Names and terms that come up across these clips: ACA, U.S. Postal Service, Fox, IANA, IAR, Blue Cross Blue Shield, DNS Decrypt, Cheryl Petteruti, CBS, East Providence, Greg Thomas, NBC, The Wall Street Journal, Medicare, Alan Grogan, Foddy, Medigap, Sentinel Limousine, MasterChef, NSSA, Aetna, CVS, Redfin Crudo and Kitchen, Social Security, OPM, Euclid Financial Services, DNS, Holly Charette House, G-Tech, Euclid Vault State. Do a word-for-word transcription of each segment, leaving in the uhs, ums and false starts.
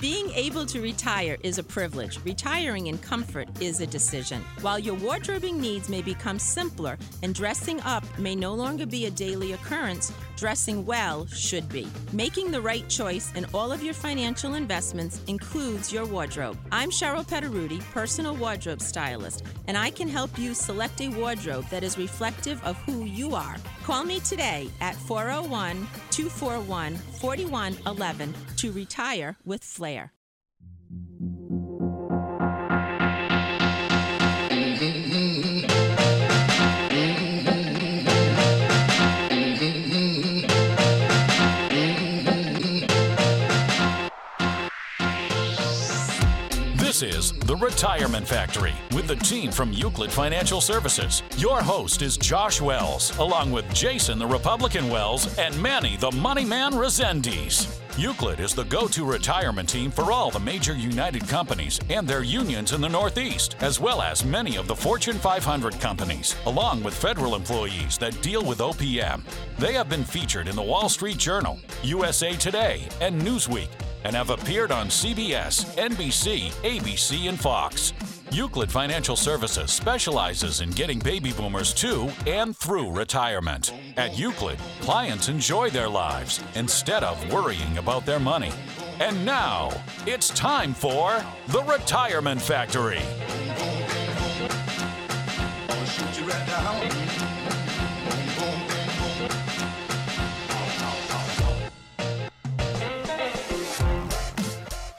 Being able to retire is a privilege. Retiring in comfort is a decision. While your wardrobing needs may become simpler and dressing up may no longer be a daily occurrence, dressing well should be. Making the right choice in all of your financial investments includes your wardrobe. I'm Cheryl Petteruti, personal wardrobe stylist, and I can help you select a wardrobe that is reflective of who you are. Call me today at four oh one, two four one, four one one one to retire with flair. This is The Retirement Factory with the team from Euclid Financial Services. Your host is Josh Wells, along with Jason the Republican Wells and Manny the Money Man Resendiz. Euclid is the go-to retirement team for all the major United companies and their unions in the Northeast, as well as many of the Fortune five hundred companies, along with federal employees that deal with O P M. They have been featured in The Wall Street Journal, U S A Today, and Newsweek, and have appeared on C B S, N B C, A B C, and Fox. Euclid Financial Services specializes in getting baby boomers to and through retirement. At Euclid, clients enjoy their lives instead of worrying about their money. And now, it's time for The Retirement Factory.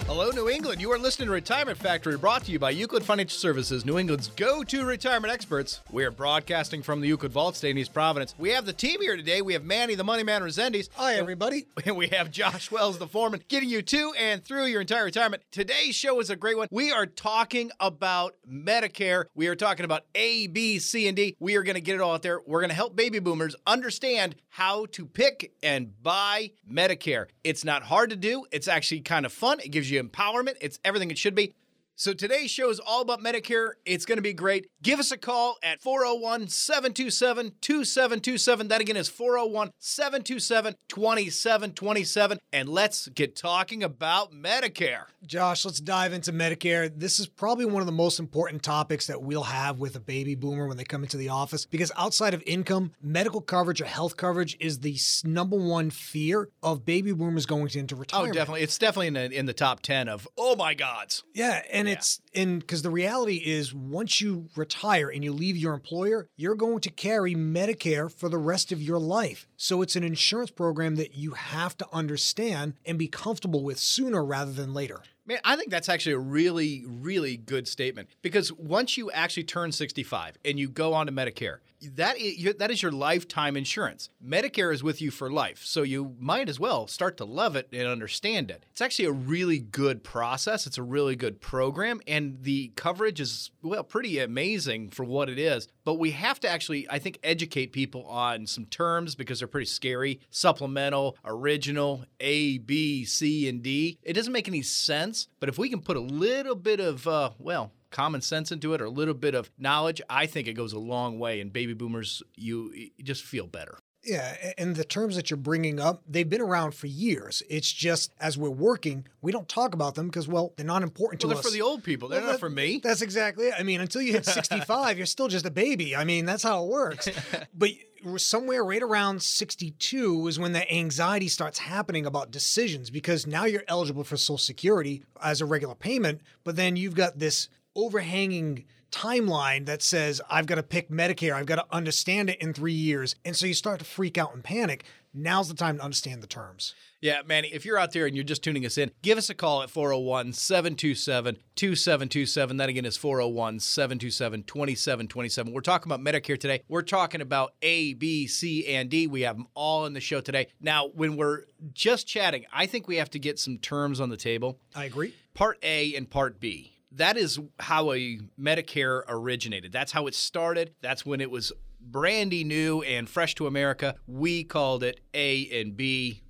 Hello, New England. You are listening to Retirement Factory, brought to you by Euclid Financial Services, New England's go-to retirement experts. We are broadcasting from the Euclid Vault State in East Providence. We have the team here today. We have Manny, the Money Man Resendiz. Hi, everybody. And we have Josh Wells, the foreman, getting you to and through your entire retirement. Today's show is a great one. We are talking about Medicare. We are talking about A, B, C, and D. We are going to get it all out there. We're going to help baby boomers understand how to pick and buy Medicare. It's not hard to do. It's actually kind of fun. It gives you empowerment. It's everything it should be. So today's show is all about Medicare. It's going to be great. Give us a call at four oh one, seven two seven, two seven two seven. That again is four oh one, seven two seven, two seven two seven. And let's get talking about Medicare. Josh, let's dive into Medicare. This is probably one of the most important topics that we'll have with a baby boomer when they come into the office, because outside of income, medical coverage or health coverage is the number one fear of baby boomers going into retirement. Oh, definitely. It's definitely in the, in the top ten of, oh my gods. Yeah. And Yeah. it's in because the reality is, once you retire and you leave your employer, you're going to carry Medicare for the rest of your life. So it's an insurance program that you have to understand and be comfortable with sooner rather than later. Man, I think that's actually a really, really good statement, because once you actually turn sixty-five and you go on to Medicare, that is, that is your lifetime insurance. Medicare is with you for life, so you might as well start to love it and understand it. It's actually a really good process. It's a really good program, and the coverage is, well, pretty amazing for what it is. But we have to actually, I think, educate people on some terms because they're pretty scary. Supplemental, original, A, B, C, and D. It doesn't make any sense, but if we can put a little bit of, uh, well... common sense into it, or a little bit of knowledge, I think it goes a long way. And baby boomers, you, you just feel better. Yeah, and the terms that you're bringing up, they've been around for years. It's just as we're working, we don't talk about them because, well, they're not important well, to they're us. They're for the old people. They're well, not that, for me. That's exactly it. I mean, until you hit sixty-five, you're still just a baby. I mean, that's how it works. But somewhere right around sixty-two is when the anxiety starts happening about decisions, because now you're eligible for Social Security as a regular payment, but then you've got this overhanging timeline that says, I've got to pick Medicare. I've got to understand it in three years. And so you start to freak out and panic. Now's the time to understand the terms. Yeah, Manny, if you're out there and you're just tuning us in, give us a call at four oh one, seven two seven, two seven two seven. That again is four oh one, seven two seven, two seven two seven. We're talking about Medicare today. We're talking about A, B, C, and D. We have them all in the show today. Now, when we're just chatting, I think we have to get some terms on the table. I agree. Part A and Part B. That is how a Medicare originated. That's how it started. That's when it was brandy new and fresh to America. We called it A and B.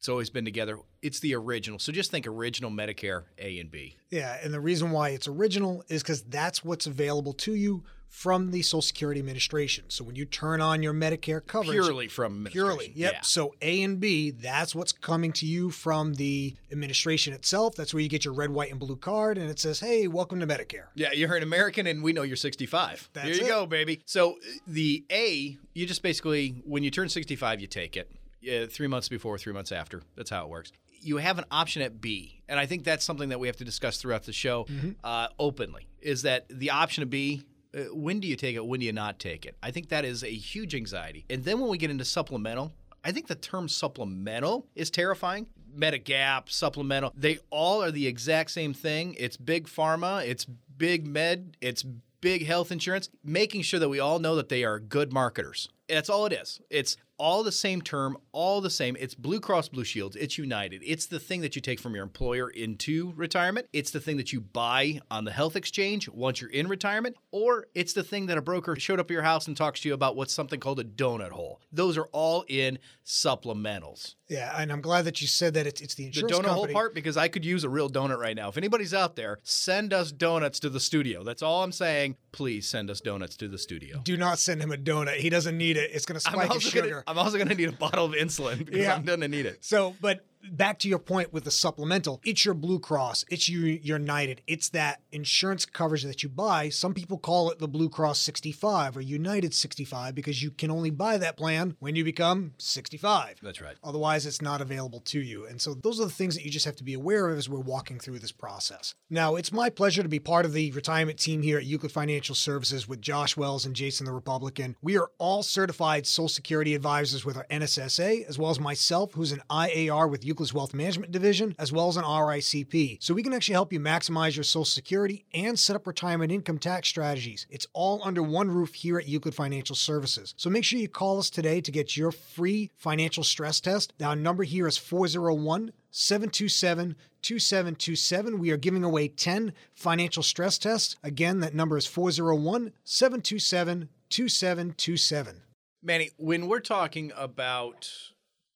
It's always been together. It's the original. So just think original Medicare A and B. Yeah, and the reason why it's original is because that's what's available to you from the Social Security Administration. So when you turn on your Medicare coverage. Purely from administration. Purely, yep. Yeah. So A and B, that's what's coming to you from the administration itself. That's where you get your red, white, and blue card, and it says, hey, welcome to Medicare. Yeah, you're an American, and we know you're sixty-five. That's it. Here you go, baby. So the A, you just basically, when you turn sixty-five, you take it. Yeah, three months before, three months after. That's how it works. You have an option at B, and I think that's something that we have to discuss throughout the show mm-hmm. uh, openly, is that the option of B, uh, when do you take it, when do you not take it? I think that is a huge anxiety. And then when we get into supplemental, I think the term supplemental is terrifying. Medigap, supplemental, they all are the exact same thing. It's big pharma, it's big med, it's big health insurance, making sure that we all know that they are good marketers. That's all it is. It's all the same term, all the same. It's Blue Cross Blue Shield. It's United. It's the thing that you take from your employer into retirement. It's the thing that you buy on the health exchange once you're in retirement. Or it's the thing that a broker showed up at your house and talks to you about what's something called a donut hole. Those are all in supplementals. Yeah, and I'm glad that you said that it's, it's the insurance company. The donut company. Hole part, because I could use a real donut right now. If anybody's out there, send us donuts to the studio. That's all I'm saying. Please send us donuts to the studio. Do not send him a donut. He doesn't need it. It's going to spike his sugar. Gonna, I'm also going to need a bottle of insulin because yeah. I'm going to need it. So, but back to your point with the supplemental, it's your Blue Cross, it's your United, it's that insurance coverage that you buy. Some people call it the Blue Cross sixty-five or United sixty-five because you can only buy that plan when you become sixty-five. That's right. Otherwise, it's not available to you. And so those are the things that you just have to be aware of as we're walking through this process. Now, it's my pleasure to be part of the retirement team here at Euclid Financial Services with Josh Wells and Jason the Republican. We are all certified Social Security advisors with our N S S A, as well as myself, who's an I A R with Euclid's Wealth Management Division, as well as an R I C P. So we can actually help you maximize your Social Security and set up retirement income tax strategies. It's all under one roof here at Euclid Financial Services. So make sure you call us today to get your free financial stress test. Our number here is four oh one, seven two seven, two seven two seven. We are giving away ten financial stress tests. Again, that number is four oh one, seven two seven, two seven two seven. Manny, when we're talking about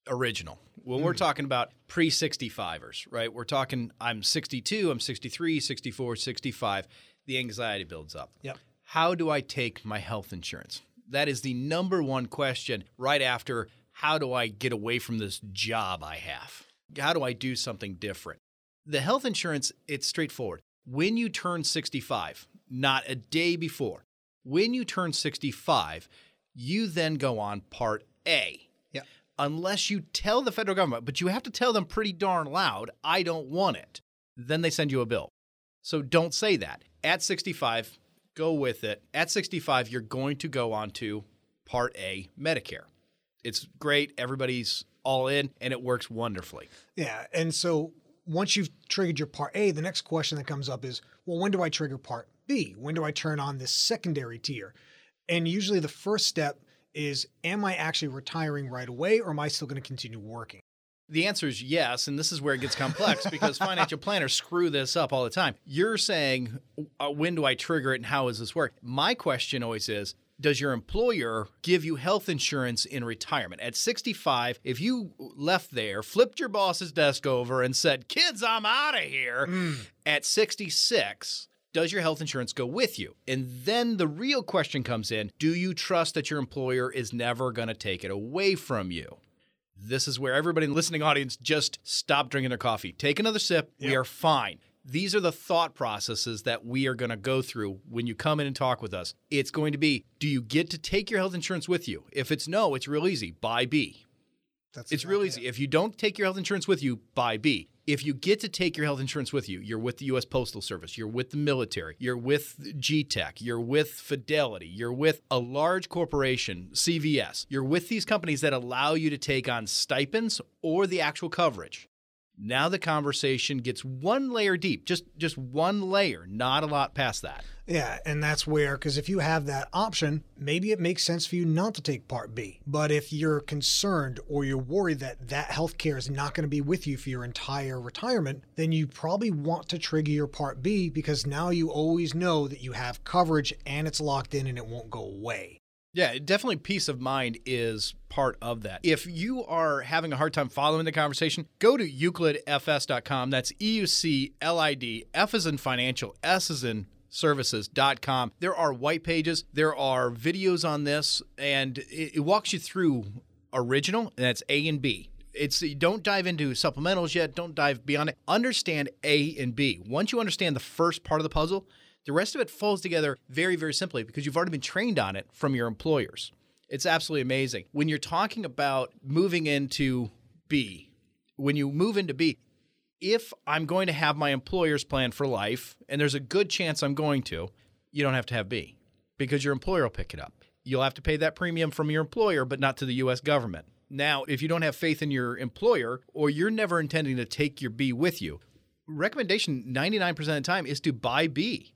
original, when we're talking about pre sixty-fivers, right? We're talking, I'm sixty-two, I'm sixty-three, sixty-four, sixty-five. The anxiety builds up. Yep. How do I take my health insurance? That is the number one question right after, how do I get away from this job I have? How do I do something different? The health insurance, it's straightforward. When you turn sixty-five, not a day before, when you turn sixty-five, you then go on Part A. Unless you tell the federal government, but you have to tell them pretty darn loud, I don't want it. Then they send you a bill. So don't say that. At sixty-five, go with it. At sixty-five, you're going to go on to Part A Medicare. It's great. Everybody's all in, and it works wonderfully. Yeah, and so once you've triggered your Part A, the next question that comes up is, well, when do I trigger Part B? When do I turn on this secondary tier? And usually the first step is, am I actually retiring right away, or am I still going to continue working? The answer is yes, and this is where it gets complex because financial planners screw this up all the time. You're saying, when do I trigger it and how does this work? My question always is, does your employer give you health insurance in retirement? At sixty-five, if you left there, flipped your boss's desk over and said, kids, I'm out of here, mm. at sixty-six... does your health insurance go with you? And then the real question comes in, do you trust that your employer is never going to take it away from you? This is where everybody in the listening audience just stop drinking their coffee. Take another sip. Yep. We are fine. These are the thought processes that we are going to go through when you come in and talk with us. It's going to be, do you get to take your health insurance with you? If it's no, it's real easy. Buy B. That's it's real easy. It. If you don't take your health insurance with you, buy B. If you get to take your health insurance with you, you're with the U S Postal Service, you're with the military, you're with G-Tech, you're with Fidelity, you're with a large corporation, C V S, you're with these companies that allow you to take on stipends or the actual coverage. Now the conversation gets one layer deep, just just one layer, not a lot past that. Yeah, and that's where, because if you have that option, maybe it makes sense for you not to take Part B. But if you're concerned or you're worried that that health care is not going to be with you for your entire retirement, then you probably want to trigger your Part B because now you always know that you have coverage and it's locked in and it won't go away. Yeah, definitely peace of mind is part of that. If you are having a hard time following the conversation, go to Euclid F S dot com. That's E U C L I D, F as in financial, S as in services dot com. There are white pages. There are videos on this, and it, it walks you through original, and that's A and B. It's don't dive into supplementals yet. Don't dive beyond it. Understand A and B. Once you understand the first part of the puzzle, the rest of it falls together very, very simply because you've already been trained on it from your employers. It's absolutely amazing. When you're talking about moving into B, when you move into B, if I'm going to have my employer's plan for life, and there's a good chance I'm going to, you don't have to have B because your employer will pick it up. You'll have to pay that premium from your employer, but not to the U S government. Now, if you don't have faith in your employer or you're never intending to take your B with you, recommendation ninety-nine percent of the time is to buy B.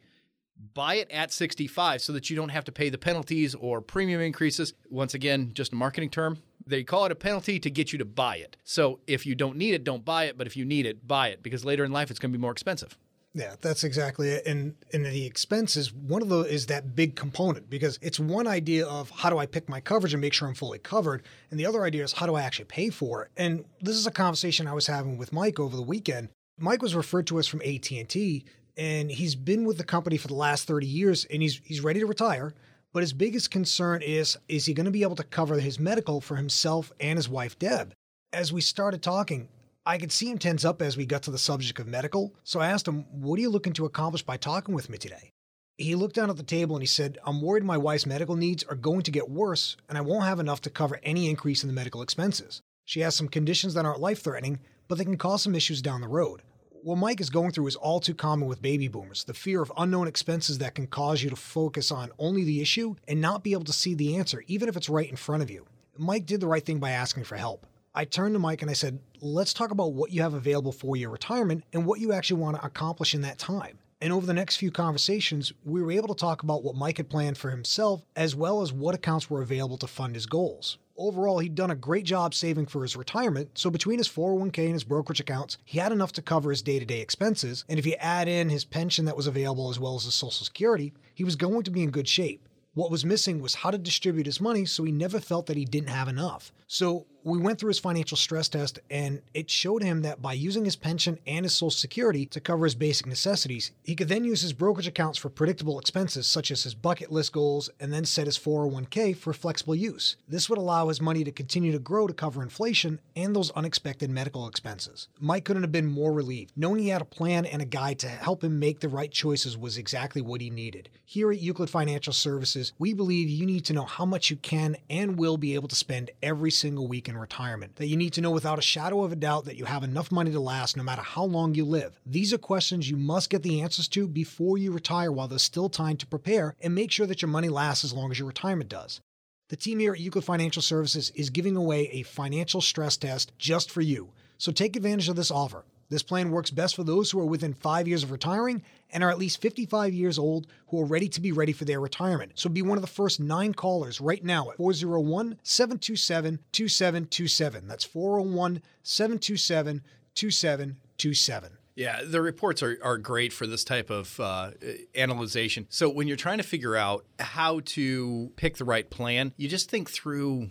Buy it at sixty-five so that you don't have to pay the penalties or premium increases. Once again, just a marketing term. They call it a penalty to get you to buy it. So if you don't need it, don't buy it. But if you need it, buy it because later in life, it's going to be more expensive. Yeah, that's exactly it. And and the expense is one of the is that big component because it's one idea of how do I pick my coverage and make sure I'm fully covered. And the other idea is how do I actually pay for it? And this is a conversation I was having with Mike over the weekend. Mike was referred to us from A T and T, and he's been with the company for the last thirty years, and he's he's ready to retire. But his biggest concern is, is he going to be able to cover his medical for himself and his wife, Deb? As we started talking, I could see him tense up as we got to the subject of medical. So I asked him, what are you looking to accomplish by talking with me today? He looked down at the table and he said, I'm worried my wife's medical needs are going to get worse, and I won't have enough to cover any increase in the medical expenses. She has some conditions that aren't life-threatening, but they can cause some issues down the road. What Mike is going through is all too common with baby boomers, the fear of unknown expenses that can cause you to focus on only the issue and not be able to see the answer, even if it's right in front of you. Mike did the right thing by asking for help. I turned to Mike and I said, let's talk about what you have available for your retirement and what you actually want to accomplish in that time. And over the next few conversations, we were able to talk about what Mike had planned for himself, as well as what accounts were available to fund his goals. Overall, he'd done a great job saving for his retirement, so between his four oh one k and his brokerage accounts, he had enough to cover his day-to-day expenses, and if you add in his pension that was available as well as his Social Security, he was going to be in good shape. What was missing was how to distribute his money so he never felt that he didn't have enough. So we went through his financial stress test, and it showed him that by using his pension and his Social Security to cover his basic necessities, he could then use his brokerage accounts for predictable expenses such as his bucket list goals, and then set his four oh one k for flexible use. This would allow his money to continue to grow to cover inflation and those unexpected medical expenses. Mike couldn't have been more relieved. Knowing he had a plan and a guide to help him make the right choices was exactly what he needed. Here at Euclid Financial Services, we believe you need to know how much you can and will be able to spend every single week in retirement, that you need to know without a shadow of a doubt that you have enough money to last no matter how long you live. These are questions you must get the answers to before you retire while there's still time to prepare and make sure that your money lasts as long as your retirement does. The team here at Euclid Financial Services is giving away a financial stress test just for you. So take advantage of this offer. This plan works best for those who are within five years of retiring and are at least fifty-five years old who are ready to be ready for their retirement. So be one of the first nine callers right now at four oh one, seven two seven, two seven two seven. That's four oh one, seven two seven, two seven two seven. Yeah, the reports are, are great for this type of uh, analyzation. So when you're trying to figure out how to pick the right plan, you just think through,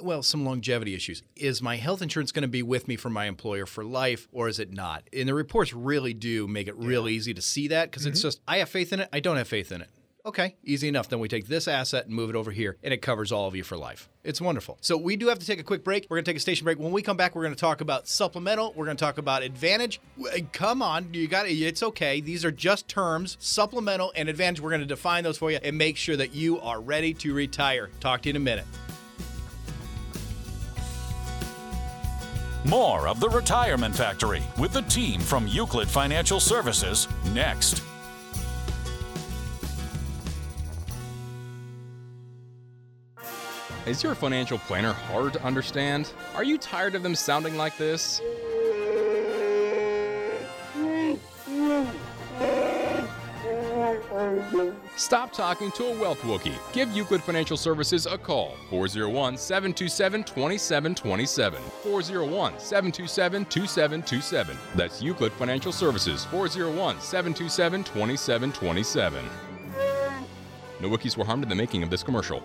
well, some longevity issues. Is my health insurance going to be with me for my employer for life, or is it not? And the reports really do make it real yeah. easy to see that because mm-hmm. it's just, I have faith in it, I don't have faith in it. Okay, easy enough. Then we take this asset and move it over here, and it covers all of you for life. It's wonderful. So we do have to take a quick break. We're going to take a station break. When we come back, we're going to talk about supplemental. We're going to talk about advantage. Come on, you got it. It's okay. These are just terms, supplemental and advantage. We're going to define those for you and make sure that you are ready to retire. Talk to you in a minute. More of The Retirement Factory with the team from Euclid Financial Services next. Is your financial planner hard to understand? Are you tired of them sounding like this? Stop talking to a wealth wookie. Give Euclid Financial Services a call. four oh one, seven two seven, two seven two seven. four oh one, seven two seven, two seven two seven. That's Euclid Financial Services. four oh one, seven two seven, two seven two seven. No wookies were harmed in the making of this commercial.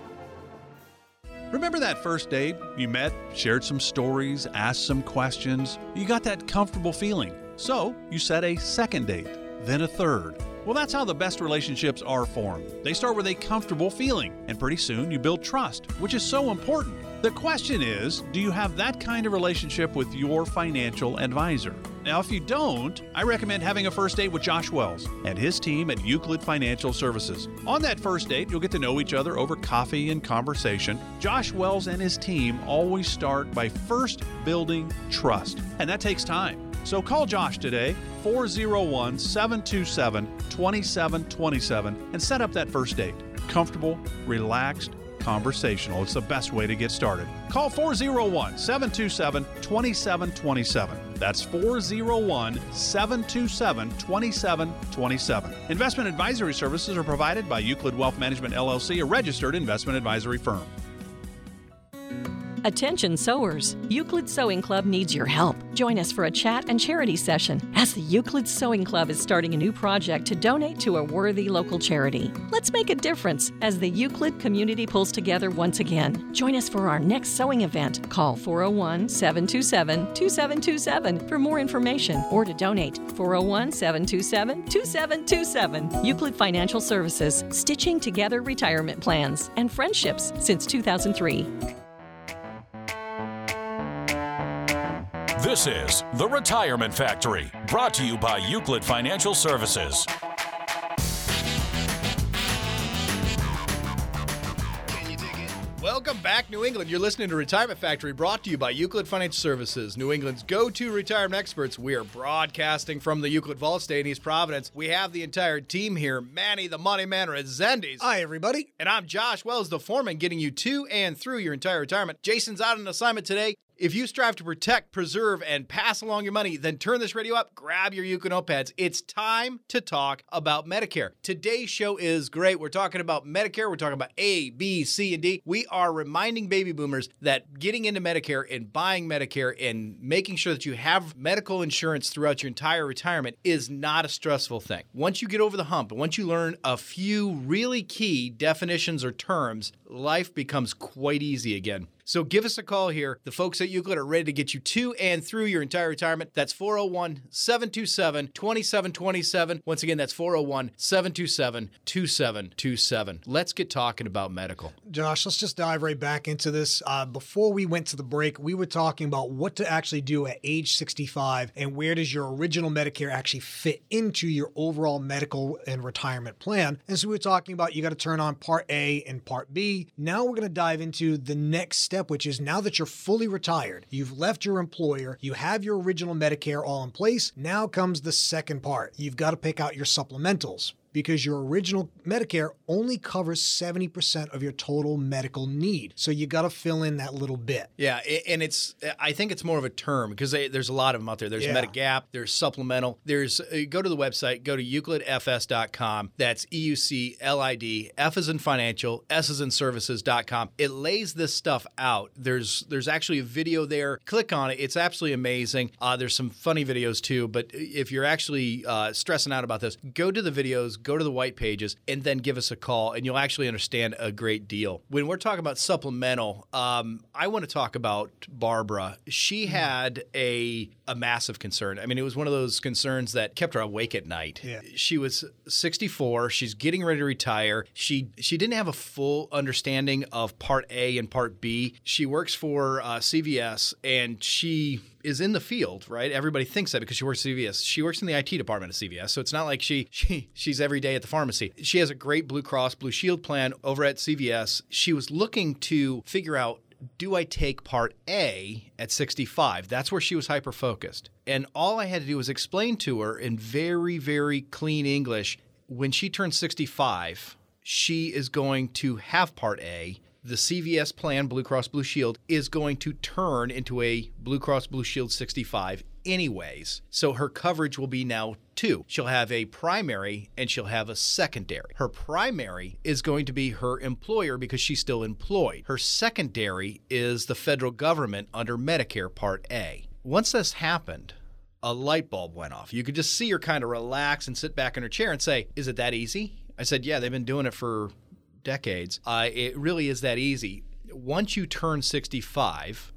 Remember that first date? You met, shared some stories, asked some questions. You got that comfortable feeling. So you set a second date, then a third. Well, that's how the best relationships are formed. They start with a comfortable feeling, and pretty soon you build trust, which is so important. The question is, do you have that kind of relationship with your financial advisor? Now, if you don't, I recommend having a first date with Josh Wells and his team at Euclid Financial Services. On that first date, you'll get to know each other over coffee and conversation. Josh Wells and his team always start by first building trust, and that takes time. So call Josh today, four oh one, seven two seven, two seven two seven, and set up that first date. Comfortable, relaxed, conversational. It's the best way to get started. Call four oh one, seven two seven, two seven two seven. That's four oh one, seven two seven, two seven two seven. Investment advisory services are provided by Euclid Wealth Management, L L C, a registered investment advisory firm. Attention sewers, Euclid Sewing Club needs your help. Join us for a chat and charity session as the Euclid Sewing Club is starting a new project to donate to a worthy local charity. Let's make a difference as the Euclid community pulls together once again. Join us for our next sewing event. Call four oh one, seven two seven, two seven two seven for more information or to donate. four oh one, seven two seven, two seven two seven. Euclid Financial Services, stitching together retirement plans and friendships since two thousand three. This is The Retirement Factory, brought to you by Euclid Financial Services. Can you dig it? Welcome back, New England. You're listening to Retirement Factory, brought to you by Euclid Financial Services, New England's go-to retirement experts. We are broadcasting from the Euclid Vault State in East Providence. We have the entire team here, Manny the Money Man Resendiz. Hi, everybody. And I'm Josh Wells, the foreman, getting you to and through your entire retirement. Jason's out on an assignment today. If you strive to protect, preserve, and pass along your money, then turn this radio up, grab your Euclid notepads. It's time to talk about Medicare. Today's show is great. We're talking about Medicare. We're talking about A, B, C, and D. We are reminding baby boomers that getting into Medicare and buying Medicare and making sure that you have medical insurance throughout your entire retirement is not a stressful thing. Once you get over the hump, and once you learn a few really key definitions or terms, life becomes quite easy again. So give us a call here. The folks at Euclid are ready to get you to and through your entire retirement. That's four oh one, seven two seven, two seven two seven. Once again, that's four oh one, seven two seven, two seven two seven. Let's get talking about medical. Josh, let's just dive right back into this. Uh, before we went to the break, we were talking about what to actually do at age sixty-five and where does your original Medicare actually fit into your overall medical and retirement plan. And so we were talking about you got to turn on Part A and Part B. Now we're going to dive into the next step, which is now that you're fully retired, you've left your employer, you have your original Medicare all in place. Now comes the second part. You've got to pick out your supplementals, because your original Medicare only covers seventy percent of your total medical need. So you got to fill in that little bit. Yeah, and it's I think it's more of a term because they, there's a lot of them out there. There's yeah. Medigap, there's supplemental. There's go to the website, go to Euclid F S dot com. That's E U C L I D, F as in financial, S as in services dot com. It lays this stuff out. There's there's actually a video there. Click on it. It's absolutely amazing. Uh, there's some funny videos too, but if you're actually uh, stressing out about this, go to the videos, go to the white pages, and then give us a call, and you'll actually understand a great deal. When we're talking about supplemental, um, I want to talk about Barbara. She had a a massive concern. I mean, it was one of those concerns that kept her awake at night. Yeah. She was sixty-four. She's getting ready to retire. She she didn't have a full understanding of Part A and Part B. She works for uh, C V S, and she is in the field, right? Everybody thinks that because she works at C V S. She works in the I T department at C V S, so it's not like she she she's every day at the pharmacy. She has a great Blue Cross Blue Shield plan over at C V S. She was looking to figure out, do I take Part A at sixty-five? That's where she was hyper-focused. And all I had to do was explain to her in very, very clean English, when she turns sixty-five, she is going to have Part A. The C V S plan, Blue Cross Blue Shield, is going to turn into a Blue Cross Blue Shield sixty-five anyways. So her coverage will be now two. She'll have a primary and she'll have a secondary. Her primary is going to be her employer because she's still employed. Her secondary is the federal government under Medicare Part A. Once this happened, a light bulb went off. You could just see her kind of relax and sit back in her chair and say, is it that easy? I said, yeah, they've been doing it for decades. Uh, it really is that easy. once you turn sixty-five,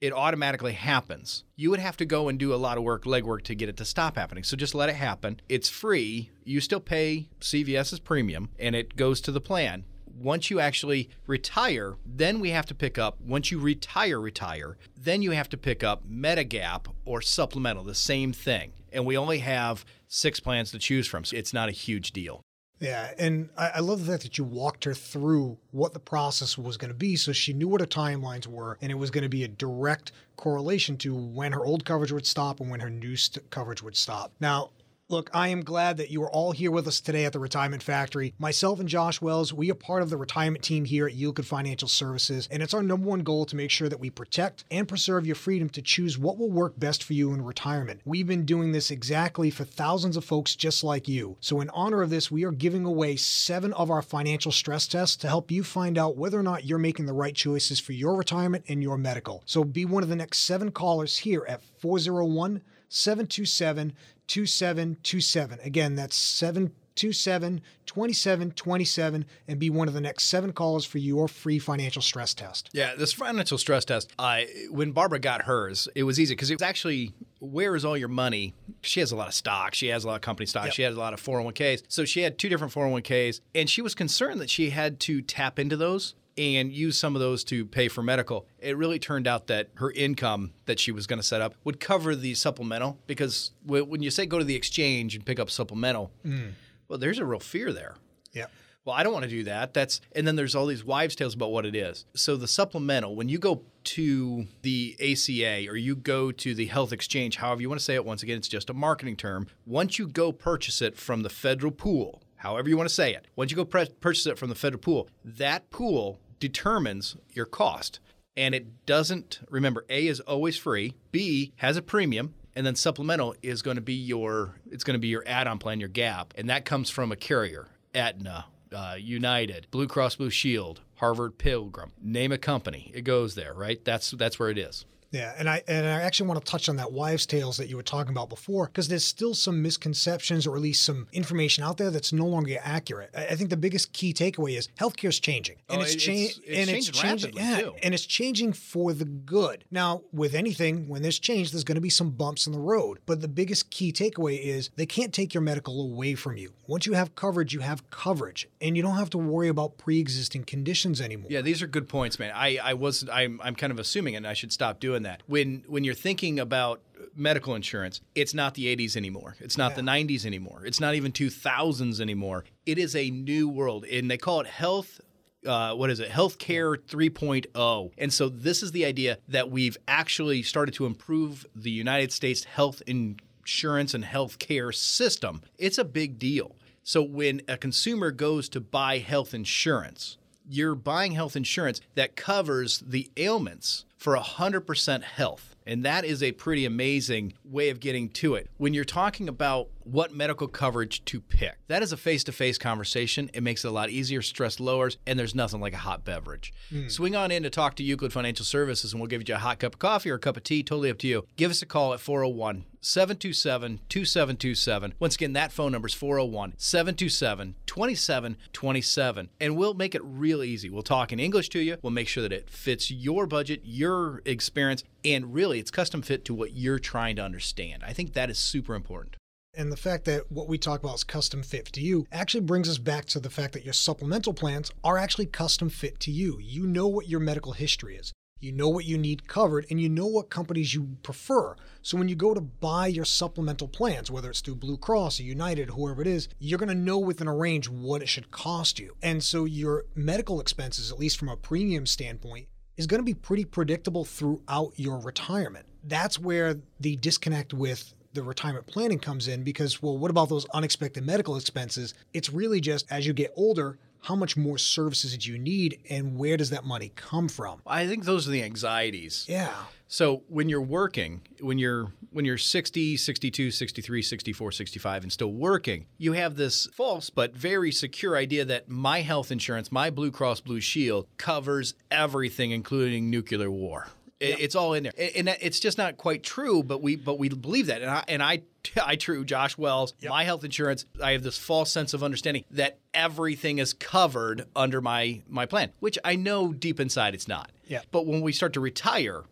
it automatically happens. You would have to go and do a lot of work, legwork, to get it to stop happening. So just let it happen. It's free. You still pay CVS's premium, and it goes to the plan. Once you actually retire, then we have to pick up, once you retire, retire, then you have to pick up Medigap or supplemental, the same thing. And we only have six plans to choose from, so it's not a huge deal. Yeah, and I love the fact that you walked her through what the process was going to be, so she knew what her timelines were, and it was going to be a direct correlation to when her old coverage would stop and when her new st- coverage would stop. Now, look, I am glad that you are all here with us today at the Retirement Factory. Myself and Josh Wells, we are part of the retirement team here at Euclid Financial Services, and it's our number one goal to make sure that we protect and preserve your freedom to choose what will work best for you in retirement. We've been doing this exactly for thousands of folks just like you. So in honor of this, we are giving away seven of our financial stress tests to help you find out whether or not you're making the right choices for your retirement and your medical. So be one of the next seven callers here at four oh one, seven two seven, two seven two seven. Again, that's seven two seven, two seven two seven, and be one of the next seven callers for your free financial stress test. Yeah, this financial stress test, I uh, when Barbara got hers, it was easy because it was actually, where is all your money? She has a lot of stock. She has a lot of company stock. Yep. She has a lot of four oh one k's. So she had two different four oh one k's, and she was concerned that she had to tap into those and use some of those to pay for medical. It really turned out that her income that she was going to set up would cover the supplemental, because when you say go to the exchange and pick up supplemental, mm. well, there's a real fear there. Yeah. Well, I don't want to do that. That's, and then there's all these wives' tales about what it is. So the supplemental, when you go to the A C A or you go to the health exchange, however you want to say it, once again, it's just a marketing term. Once you go purchase it from the federal pool, however you want to say it, once you go pre- purchase it from the federal pool, that pool determines your cost. And it doesn't, remember, A is always free, B has a premium, and then supplemental is going to be your, it's going to be your add-on plan, your gap. And that comes from a carrier, Aetna, uh, United, Blue Cross Blue Shield, Harvard Pilgrim, name a company. It goes there, right? That's that's where it is. Yeah, and I and I actually want to touch on that wives' tales that you were talking about before, because there's still some misconceptions or at least some information out there that's no longer accurate. I think the biggest key takeaway is healthcare's changing, and oh, it's, it's, cha- it's and changing, it's changing, yeah, too. And it's changing for the good. Now, with anything, when there's change, there's going to be some bumps in the road. But the biggest key takeaway is they can't take your medical away from you. Once you have coverage, you have coverage, and you don't have to worry about pre-existing conditions anymore. Yeah, these are good points, man. I I was I'm I'm kind of assuming, and I should stop doing that. When when you're thinking about medical insurance, it's not the eighties anymore. It's not yeah. the nineties anymore. It's not even two thousands anymore. It is a new world, and they call it health, uh, what is it, healthcare three point oh. And so this is the idea that we've actually started to improve the United States health insurance and healthcare system. It's a big deal. So when a consumer goes to buy health insurance, you're buying health insurance that covers the ailments for one hundred percent health. And that is a pretty amazing way of getting to it. When you're talking about what medical coverage to pick, that is a face-to-face conversation. It makes it a lot easier, stress lowers, and there's nothing like a hot beverage. Mm. Swing on in to talk to Euclid Financial Services, and we'll give you a hot cup of coffee or a cup of tea, totally up to you. Give us a call at four oh one, seven two seven, two seven two seven. Once again, that phone number is four oh one, seven two seven, two seven two seven. And we'll make it real easy. We'll talk in English to you. We'll make sure that it fits your budget, your experience, and really it's custom fit to what you're trying to understand. I think that is super important. And the fact that what we talk about is custom fit to you actually brings us back to the fact that your supplemental plans are actually custom fit to you. You know what your medical history is. You know what you need covered, and you know what companies you prefer. So when you go to buy your supplemental plans, whether it's through Blue Cross or United, whoever it is, you're going to know within a range what it should cost you. And so your medical expenses, at least from a premium standpoint, is going to be pretty predictable throughout your retirement. That's where the disconnect with the retirement planning comes in, because, well, what about those unexpected medical expenses? It's really just as you get older, how much more services do you need, and where does that money come from? I think those are the anxieties. Yeah. So when you're working, when you're when you're sixty, sixty-two, sixty-three, sixty-four, sixty-five and still working, you have this false but very secure idea that my health insurance, my Blue Cross Blue Shield, covers everything, including nuclear war. It, yeah. It's all in there, and it's just not quite true. But we, but we believe that, and I, and I, I true Josh Wells, yep. my health insurance. I have this false sense of understanding that everything is covered under my my plan, which I know deep inside it's not. Yeah. But when we start to retire,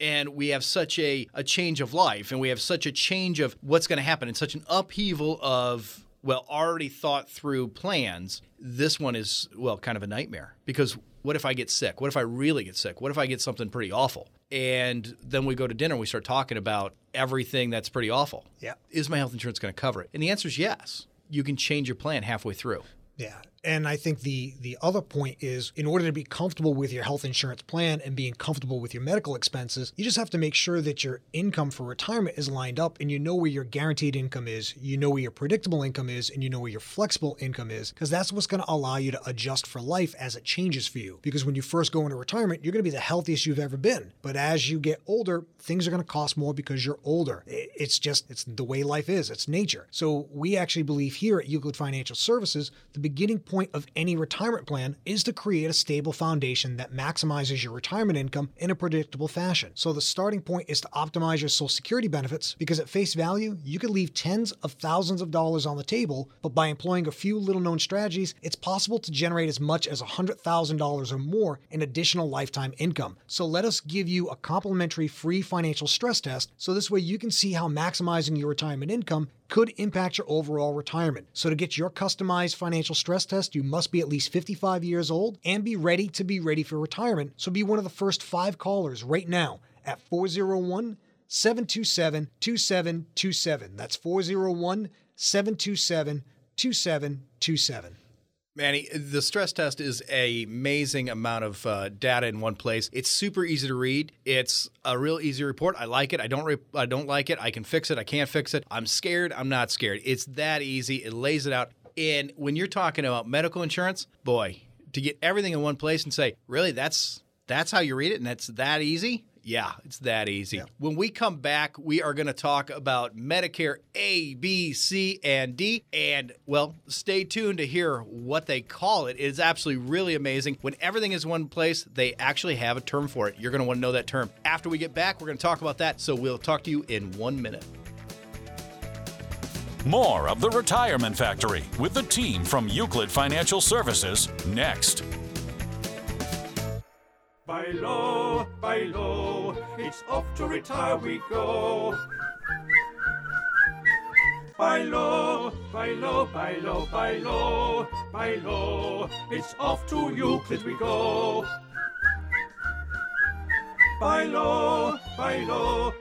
and we have such a a change of life, and we have such a change of what's going to happen, and such an upheaval of well already thought through plans. This one is well kind of a nightmare because. What if I get sick? What if I really get sick? What if I get something pretty awful? And then we go to dinner and we start talking about everything that's pretty awful. Yeah. Is my health insurance going to cover it? And the answer is yes. You can change your plan halfway through. Yeah. And I think the the other point is in order to be comfortable with your health insurance plan and being comfortable with your medical expenses, you just have to make sure that your income for retirement is lined up and you know where your guaranteed income is, you know where your predictable income is, and you know where your flexible income is, because that's what's going to allow you to adjust for life as it changes for you. Because when you first go into retirement, you're going to be the healthiest you've ever been. But as you get older, things are going to cost more because you're older. It's just, it's the way life is. It's nature. So we actually believe here at Euclid Financial Services, the beginning point point of any retirement plan is to create a stable foundation that maximizes your retirement income in a predictable fashion. So the starting point is to optimize your Social Security benefits because at face value, you could leave tens of thousands of dollars on the table, but by employing a few little known strategies, it's possible to generate as much as one hundred thousand dollars or more in additional lifetime income. So let us give you a complimentary free financial stress test so this way you can see how maximizing your retirement income could impact your overall retirement. So to get your customized financial stress test, you must be at least fifty-five years old and be ready to be ready for retirement. So be one of the first five callers right now at four oh one, seven two seven, two seven two seven. That's four oh one, seven two seven, two seven two seven. Manny, the stress test is an amazing amount of uh, data in one place. It's super easy to read. It's a real easy report. I like it. I don't re- I don't like it. I can fix it. I can't fix it. I'm scared. I'm not scared. It's that easy. It lays it out. And when you're talking about medical insurance, boy, to get everything in one place and say, really, that's that's how you read it and that's that easy? Yeah, it's that easy. Yeah. When we come back, we are going to talk about Medicare A, B, C, and D. And, well, stay tuned to hear what they call it. It is absolutely really amazing. When everything is one place, they actually have a term for it. You're going to want to know that term. After we get back, we're going to talk about that. So we'll talk to you in one minute. More of The Retirement Factory with the team from Euclid Financial Services next. Buy low, buy low, it's off to retire we go. Buy low, buy low, buy low, buy low, buy low, it's off to Euclid we go. Buy low, buy low.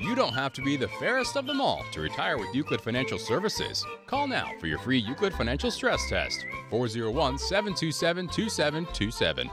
You don't have to be the fairest of them all to retire with Euclid Financial Services. Call now for your free Euclid Financial Stress Test, four oh one, seven two seven, two seven two seven.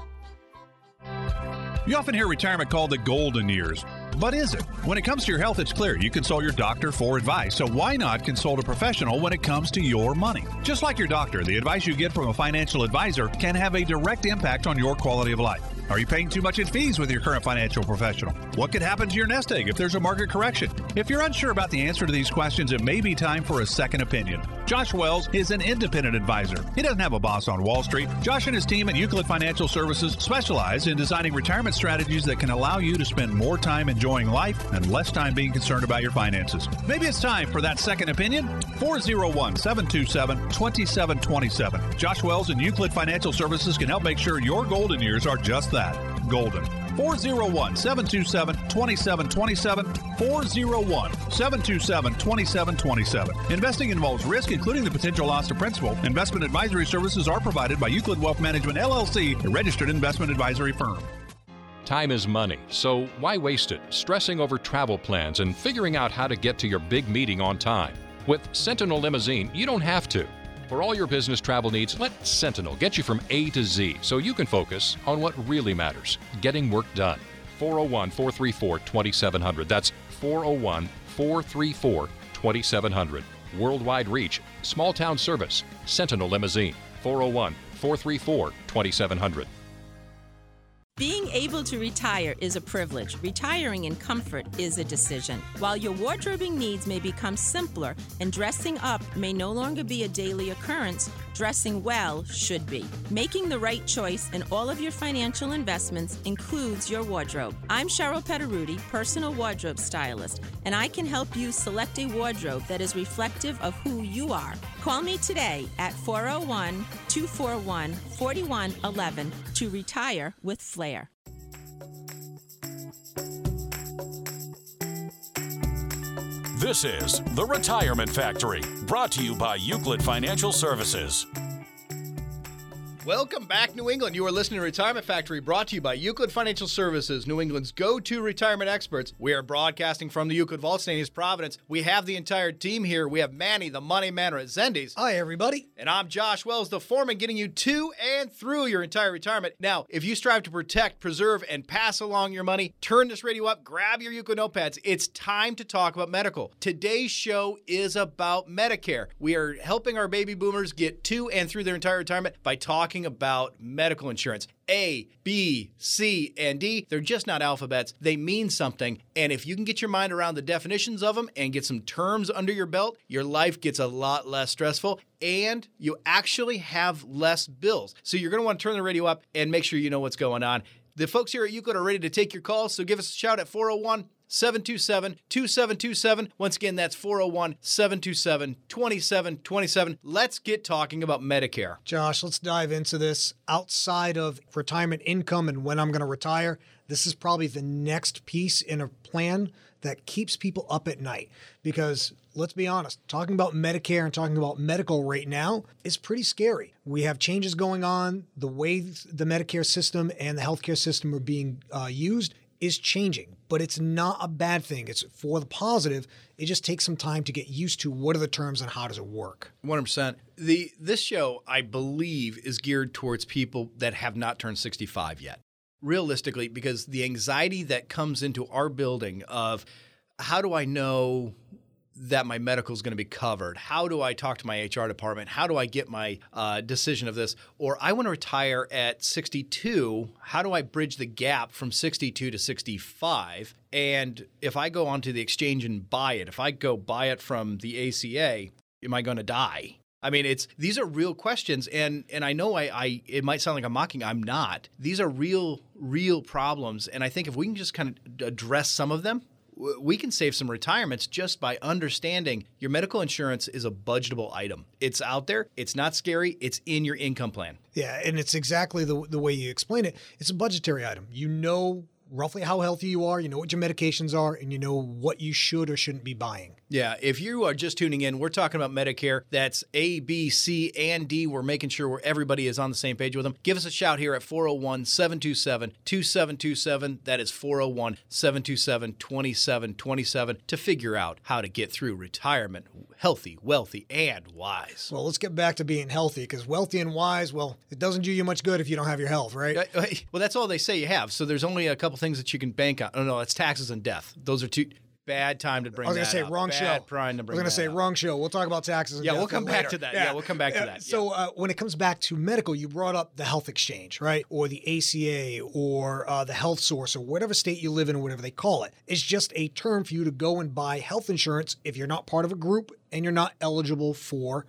You often hear retirement called the golden years. But is it? When it comes to your health, it's clear you consult your doctor for advice. So why not consult a professional when it comes to your money? Just like your doctor, the advice you get from a financial advisor can have a direct impact on your quality of life. Are you paying too much in fees with your current financial professional? What could happen to your nest egg if there's a market correction? If you're unsure about the answer to these questions, it may be time for a second opinion. Josh Wells is an independent advisor. He doesn't have a boss on Wall Street. Josh and his team at Euclid Financial Services specialize in designing retirement strategies that can allow you to spend more time enjoying enjoying life and less time being concerned about your finances. Maybe it's time for that second opinion. four oh one, seven two seven, two seven two seven. Josh Wells and Euclid Financial Services can help make sure your golden years are just that, golden. four oh one, seven two seven, two seven two seven. four oh one, seven two seven, two seven two seven. Investing involves risk, including the potential loss of principal. Investment advisory services are provided by Euclid Wealth Management, L L C, a registered investment advisory firm. Time is money, so why waste it stressing over travel plans and figuring out how to get to your big meeting on time? With Sentinel Limousine, you don't have to. For all your business travel needs, let Sentinel get you from A to Z so you can focus on what really matters, getting work done. four oh one, four three four, two seven zero zero. That's four oh one, four three four, two seven zero zero. Worldwide reach, small town service, Sentinel Limousine, four oh one, four three four, two seven zero zero. Being able to retire is a privilege. Retiring in comfort is a decision. While your wardrobing needs may become simpler and dressing up may no longer be a daily occurrence, dressing well should be. Making the right choice in all of your financial investments includes your wardrobe. I'm Cheryl Petteruti, personal wardrobe stylist, and I can help you select a wardrobe that is reflective of who you are. Call me today at four oh one, two four one, four one one one to retire with flair. This is The Retirement Factory, brought to you by Euclid Financial Services. Welcome back, New England. You are listening to Retirement Factory, brought to you by Euclid Financial Services, New England's go-to retirement experts. We are broadcasting from the Euclid Vault State in East Providence. We have the entire team here. We have Manny the Money Man Resendiz. Hi, everybody. And I'm Josh Wells, the foreman, getting you to and through your entire retirement. Now, if you strive to protect, preserve, and pass along your money, turn this radio up, grab your Euclid notepads. It's time to talk about medical. Today's show is about Medicare. We are helping our baby boomers get to and through their entire retirement by talking Talking about medical insurance. A, B, C, and D. They're just not alphabets. They mean something. And if you can get your mind around the definitions of them and get some terms under your belt, your life gets a lot less stressful and you actually have less bills. So you're going to want to turn the radio up and make sure you know what's going on. The folks here at Euclid are ready to take your calls, so give us a shout at four oh one, seven two seven, two seven two seven. Once again, that's four oh one, seven two seven, two seven two seven. Let's get talking about Medicare. Josh, let's dive into this. Outside of retirement income and when I'm going to retire, this is probably the next piece in a plan that keeps people up at night. Because let's be honest, talking about Medicare and talking about medical right now is pretty scary. We have changes going on. The way the Medicare system and the healthcare system are being uh, used is changing, but it's not a bad thing. It's for the positive. It just takes some time to get used to what are the terms and how does it work. one hundred percent. The This show, I believe, is geared towards people that have not turned sixty-five yet, realistically, because the anxiety that comes into our building of how do I know that my medical is going to be covered? How do I talk to my H R department? How do I get my uh, decision of this? Or I want to retire at sixty-two. How do I bridge the gap from sixty-two to sixty-five? And if I go onto the exchange and buy it, if I go buy it from the A C A, am I going to die? I mean, it's these are real questions. And and I know I, I it might sound like I'm mocking. I'm not. These are real, real problems. And I think if we can just kind of address some of them, we can save some retirements just by understanding your medical insurance is a budgetable item. It's out there. It's not scary. It's in your income plan. Yeah, and it's exactly the the way you explain it. It's a budgetary item. You know roughly how healthy you are, you know what your medications are, and you know what you should or shouldn't be buying. Yeah, if you are just tuning in, we're talking about Medicare. That's A, B, C, and D. We're making sure where everybody is on the same page with them. Give us a shout here at four oh one, seven two seven, two seven two seven. That is four oh one, seven two seven, two seven two seven to figure out how to get through retirement healthy, wealthy, and wise. Well, let's get back to being healthy, because wealthy and wise, well, it doesn't do you much good if you don't have your health, right? Well, that's all they say you have. So there's only a couple things that you can bank on. Oh, no, it's taxes and death. Those are two... Bad time to bring that up. I was going to say, wrong show. Bad time to bring that up. I was going to say, wrong show. We'll talk about taxes. Yeah, we'll come back to that. Yeah, we'll come back to that. So uh, when it comes back to medical, you brought up the health exchange, right? Or the A C A or uh, the health source or whatever state you live in or whatever they call it. It's just a term for you to go and buy health insurance if you're not part of a group and you're not eligible for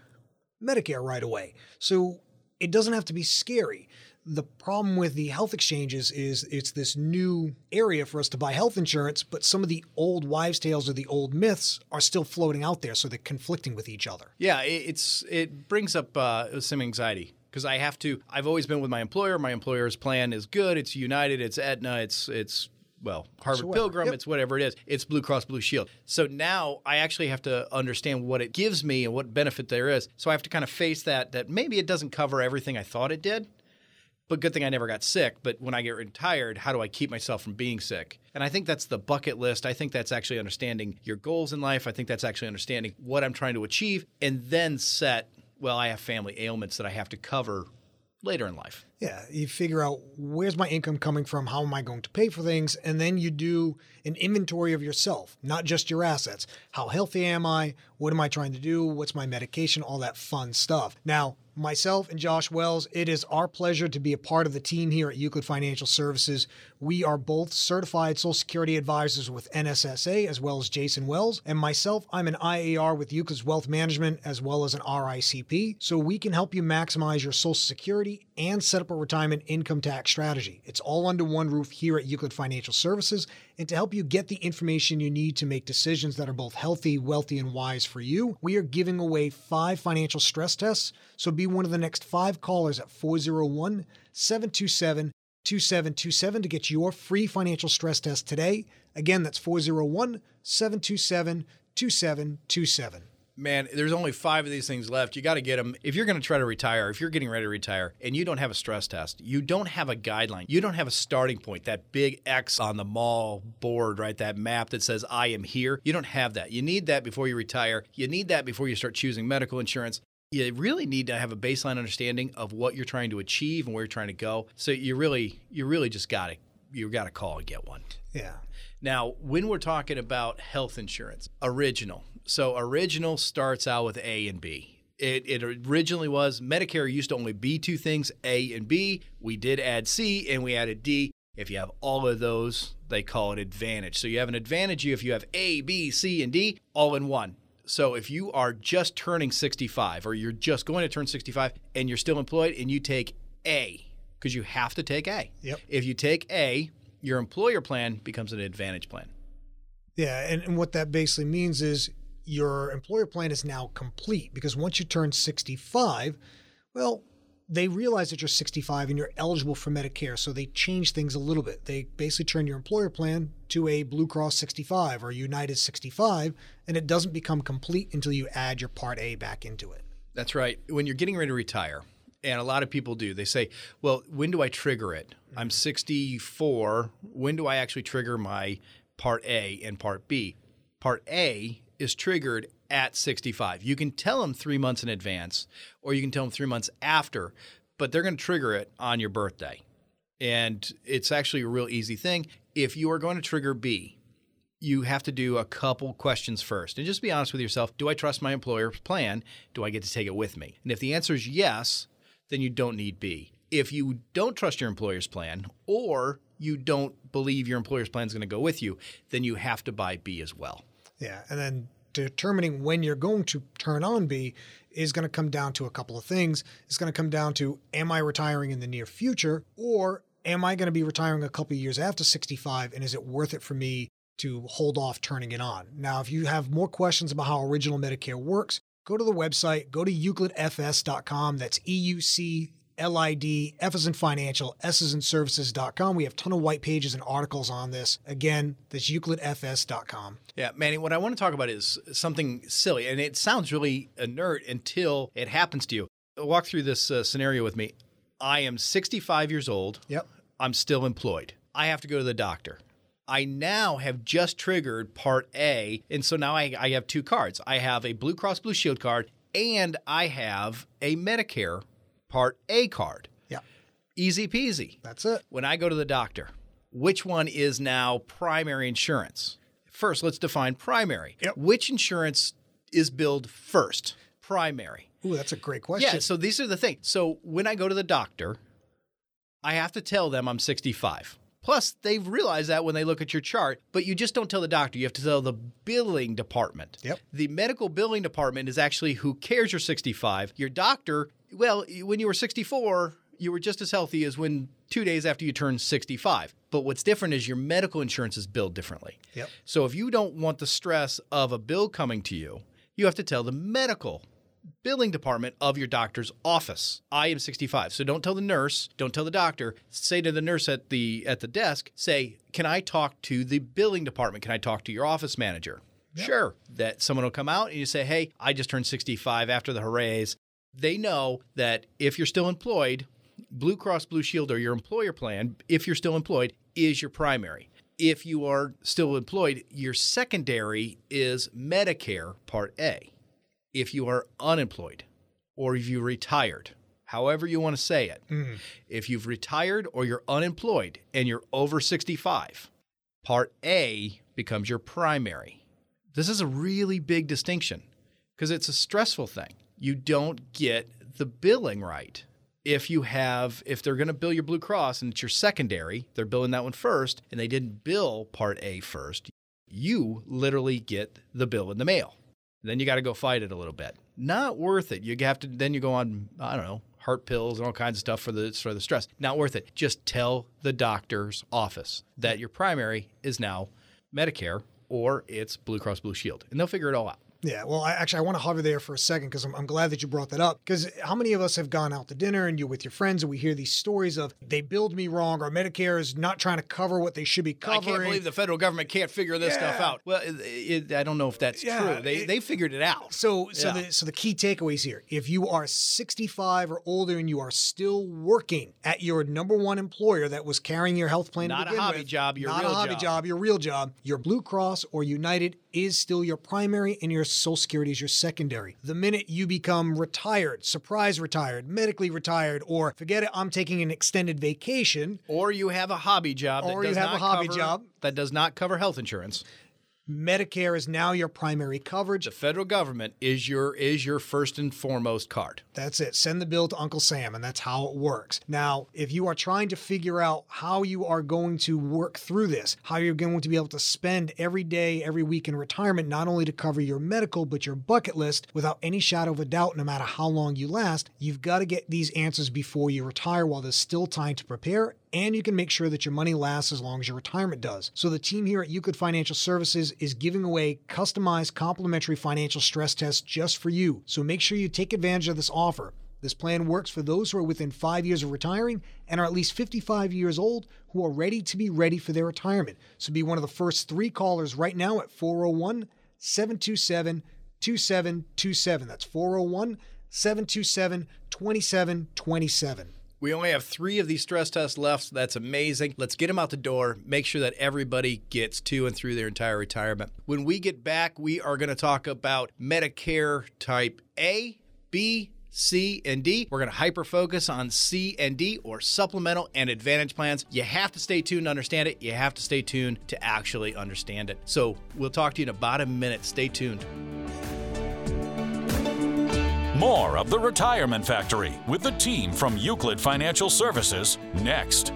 Medicare right away. So it doesn't have to be scary. The problem with the health exchanges is it's this new area for us to buy health insurance, but some of the old wives' tales or the old myths are still floating out there, so they're conflicting with each other. Yeah, it's it brings up uh, some anxiety because I have to. I've always been with my employer. My employer's plan is good. It's United. It's Aetna. It's it's. Well, Harvard so Pilgrim, yep. It's whatever it is. It's Blue Cross Blue Shield. So now I actually have to understand what it gives me and what benefit there is. So I have to kind of face that, that maybe it doesn't cover everything I thought it did. But good thing I never got sick. But when I get retired, how do I keep myself from being sick? And I think that's the bucket list. I think that's actually understanding your goals in life. I think that's actually understanding what I'm trying to achieve and then set, well, I have family ailments that I have to cover later in life. Yeah, you figure out where's my income coming from, how am I going to pay for things, and then you do an inventory of yourself, not just your assets. How healthy am I? What am I trying to do? What's my medication? All that fun stuff. Now, myself and Josh Wells, it is our pleasure to be a part of the team here at Euclid Financial Services. We are both certified Social Security advisors with N S S A, as well as Jason Wells. And myself, I'm an I A R with Euclid's Wealth Management, as well as an R I C P. So we can help you maximize your Social Security and set up a retirement income tax strategy. It's all under one roof here at Euclid Financial Services, and to help you get the information you need to make decisions that are both healthy, wealthy, and wise for you, we are giving away five financial stress tests. So be one of the next five callers at four oh one, seven two seven, two seven two seven to get your free financial stress test today. Again, that's four oh one, seven two seven, two seven two seven. Man, there's only five of these things left. You got to get them. If you're going to try to retire, if you're getting ready to retire and you don't have a stress test, you don't have a guideline, you don't have a starting point, that big X on the mall board, right? That map that says, I am here. You don't have that. You need that before you retire. You need that before you start choosing medical insurance. You really need to have a baseline understanding of what you're trying to achieve and where you're trying to go. So you really, you really just got to, you got to call and get one. Yeah. Now, when we're talking about health insurance, original. So original starts out with A and B. It, it originally was Medicare used to only be two things, A and B. We did add C and we added D. If you have all of those, they call it advantage. So you have an advantage if you have A, B, C, and D all in one. So if you are just turning sixty-five or you're just going to turn sixty-five and you're still employed and you take A, because you have to take A. Yep. If you take A, your employer plan becomes an advantage plan. Yeah, and, and what that basically means is your employer plan is now complete, because once you turn sixty-five, well, they realize that you're sixty-five and you're eligible for Medicare, so they change things a little bit. They basically turn your employer plan to a Blue Cross sixty-five or United sixty-five, and it doesn't become complete until you add your Part A back into it. That's right. When you're getting ready to retire, and a lot of people do, they say, well, when do I trigger it? I'm sixty-four. When do I actually trigger my Part A and Part B? Part A is triggered at sixty-five. You can tell them three months in advance, or you can tell them three months after, but they're going to trigger it on your birthday. And it's actually a real easy thing. If you are going to trigger B, you have to do a couple questions first. And just be honest with yourself. Do I trust my employer's plan? Do I get to take it with me? And if the answer is yes, then you don't need B. If you don't trust your employer's plan, or you don't believe your employer's plan is going to go with you, then you have to buy B as well. Yeah, and then determining when you're going to turn on B is going to come down to a couple of things. It's going to come down to, am I retiring in the near future, or am I going to be retiring a couple of years after sixty-five, and is it worth it for me to hold off turning it on? Now, if you have more questions about how original Medicare works, go to the website, go to Euclid F S dot com. That's E U C L I D, F as in financial, S as in services dot com. We have a ton of white pages and articles on this. Again, that's Euclid F S dot com. Yeah, Manny, what I want to talk about is something silly, and it sounds really inert until it happens to you. Walk through this uh, scenario with me. I am sixty-five years old. Yep. I'm still employed. I have to go to the doctor. I now have just triggered Part A, and so now I, I have two cards. I have a Blue Cross Blue Shield card, and I have a Medicare Part A card. Yeah. Easy peasy. That's it. When I go to the doctor, which one is now primary insurance? First, let's define primary. Yep. Which insurance is billed first? Primary. Ooh, that's a great question. Yeah, so these are the things. So when I go to the doctor, I have to tell them I'm sixty-five. Plus, they've realized that when they look at your chart, but you just don't tell the doctor. You have to tell the billing department. Yep. The medical billing department is actually who cares you're sixty-five. Your doctor, well, when you were sixty-four, you were just as healthy as when two days after you turned sixty-five. But what's different is your medical insurance is billed differently. Yep. So if you don't want the stress of a bill coming to you, you have to tell the medical billing department of your doctor's office. I am sixty-five. So don't tell the nurse. Don't tell the doctor. Say to the nurse at the at the desk, say, can I talk to the billing department? Can I talk to your office manager? Yep. Sure. That someone will come out and you say, hey, I just turned sixty-five after the hoorays. They know that if you're still employed, Blue Cross Blue Shield or your employer plan, if you're still employed, is your primary. If you are still employed, your secondary is Medicare Part A. If you are unemployed or if you retired, however you want to say it. Mm-hmm. If you've retired or you're unemployed and you're over sixty-five, Part A becomes your primary. This is a really big distinction because it's a stressful thing. You don't get the billing right. If you have, if they're going to bill your Blue Cross and it's your secondary, they're billing that one first, and they didn't bill Part A first, you literally get the bill in the mail. Then you got to go fight it a little bit. Not worth it. You have to, then you go on, I don't know, heart pills and all kinds of stuff for the, for the stress. Not worth it. Just tell the doctor's office that your primary is now Medicare or it's Blue Cross Blue Shield, and they'll figure it all out. Yeah, well, I, actually, I want to hover there for a second because I'm, I'm glad that you brought that up. Because how many of us have gone out to dinner and you're with your friends and we hear these stories of they billed me wrong or Medicare is not trying to cover what they should be covering. I can't believe the federal government can't figure this yeah. stuff out. Well, it, it, I don't know if that's yeah, true. They it, they figured it out. So so, yeah. the, so the key takeaways here, if you are sixty-five or older and you are still working at your number one employer that was carrying your health plan not to begin a hobby with, job, your not real a hobby job. job, your real job, your Blue Cross or United is still your primary and your Social Security is your secondary. The minute you become retired, surprise retired, medically retired, or forget it, I'm taking an extended vacation. Or you have a hobby job that, or does, you have not a hobby cover, job. that does not cover health insurance. Medicare is now your primary coverage. The federal government is your is your first and foremost card. That's it. Send the bill to Uncle Sam, and that's how it works. Now, if you are trying to figure out how you are going to work through this, how you're going to be able to spend every day, every week in retirement, not only to cover your medical, but your bucket list without any shadow of a doubt, no matter how long you last, you've got to get these answers before you retire while there's still time to prepare. And you can make sure that your money lasts as long as your retirement does. So the team here at Euclid Financial Services is giving away customized complimentary financial stress tests just for you. So make sure you take advantage of this offer. This plan works for those who are within five years of retiring and are at least fifty-five years old who are ready to be ready for their retirement. So be one of the first three callers right now at four oh one, seven two seven, two seven two seven. That's four oh one, seven two seven, two seven two seven. We only have three of these stress tests left. That's amazing. Let's get them out the door. Make sure that everybody gets to and through their entire retirement. When we get back, we are going to talk about Medicare type A, B, C, and D. We're going to hyper-focus on C and D, or supplemental and advantage plans. You have to stay tuned to understand it. You have to stay tuned to actually understand it. So we'll talk to you in about a minute. Stay tuned. More of The Retirement Factory with the team from Euclid Financial Services next.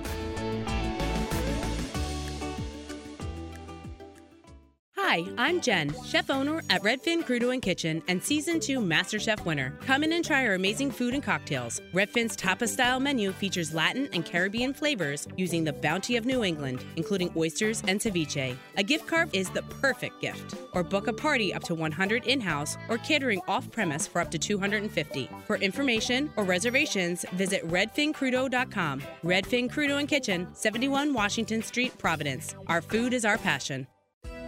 Hi, I'm Jen, chef owner at Redfin Crudo and Kitchen and Season two MasterChef winner. Come in and try our amazing food and cocktails. Redfin's tapas-style menu features Latin and Caribbean flavors using the bounty of New England, including oysters and ceviche. A gift card is the perfect gift. Or book a party up to one hundred in-house or catering off-premise for up to two hundred fifty. For information or reservations, visit redfin crudo dot com. Redfin Crudo and Kitchen, seventy-one Washington Street, Providence. Our food is our passion.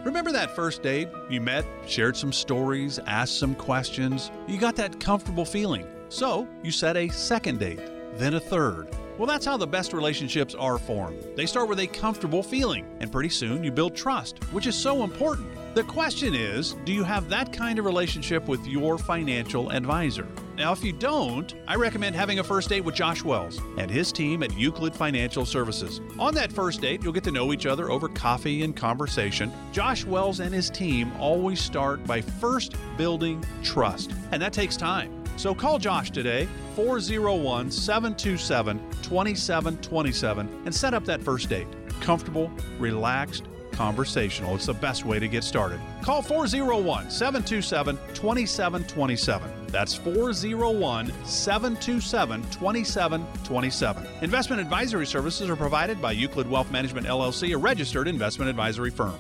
Remember that first date? You met, shared some stories, asked some questions. You got that comfortable feeling. So you set a second date, then a third. Well, that's how the best relationships are formed. They start with a comfortable feeling, and pretty soon you build trust, which is so important. The question is, do you have that kind of relationship with your financial advisor? Now, if you don't, I recommend having a first date with Josh Wells and his team at Euclid Financial Services. On that first date, you'll get to know each other over coffee and conversation. Josh Wells and his team always start by first building trust, and that takes time. So call Josh today, four oh one, seven two seven, two seven two seven, and set up that first date. Comfortable, relaxed, conversational. It's the best way to get started. Call four oh one, seven two seven, two seven two seven. That's four oh one, seven two seven, two seven two seven. Investment advisory services are provided by Euclid Wealth Management, L L C, a registered investment advisory firm.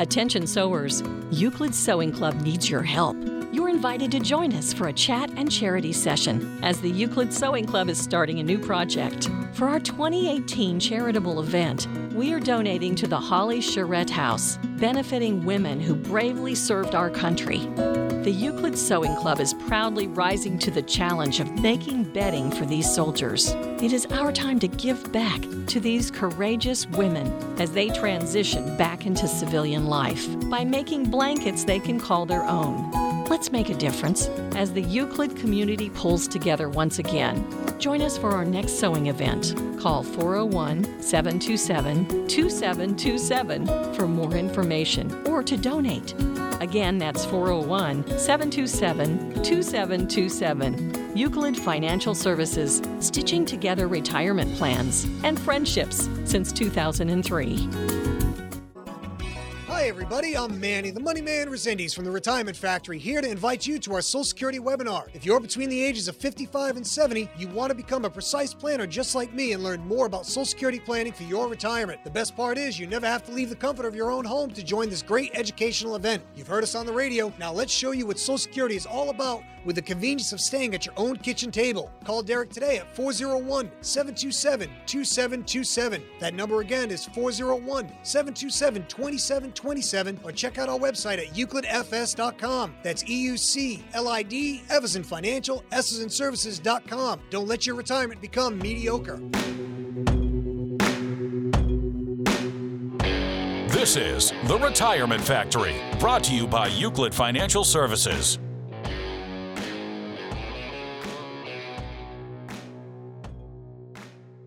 Attention sewers. Euclid Sewing Club needs your help. You're invited to join us for a chat and charity session as the Euclid Sewing Club is starting a new project. For our twenty eighteen charitable event, we are donating to the Holly Charette House, benefiting women who bravely served our country. The Euclid Sewing Club is proudly rising to the challenge of making bedding for these soldiers. It is our time to give back to these courageous women as they transition back into civilian life by making blankets they can call their own. Let's make a difference as the Euclid community pulls together once again. Join us for our next sewing event. Call four oh one, seven two seven, two seven two seven for more information or to donate. Again, that's four oh one, seven two seven, two seven two seven. Euclid Financial Services, stitching together retirement plans and friendships since two thousand three. Hi everybody, I'm Manny the Money Man Resendiz from the Retirement Factory, here to invite you to our Social Security webinar. If you're between the ages of fifty-five and seventy, you want to become a precise planner just like me and learn more about Social Security planning for your retirement. The best part is you never have to leave the comfort of your own home to join this great educational event. You've heard us on the radio, now let's show you what Social Security is all about with the convenience of staying at your own kitchen table. Call Derek today at four oh one, seven two seven, two seven two seven. That number again is four oh one, seven two seven, two seven two seven. Or check out our website at Euclid F S dot com. That's E U C L I D, F as in financial, S as in services dot com. Don't let your retirement become mediocre. This is The Retirement Factory, brought to you by Euclid Financial Services.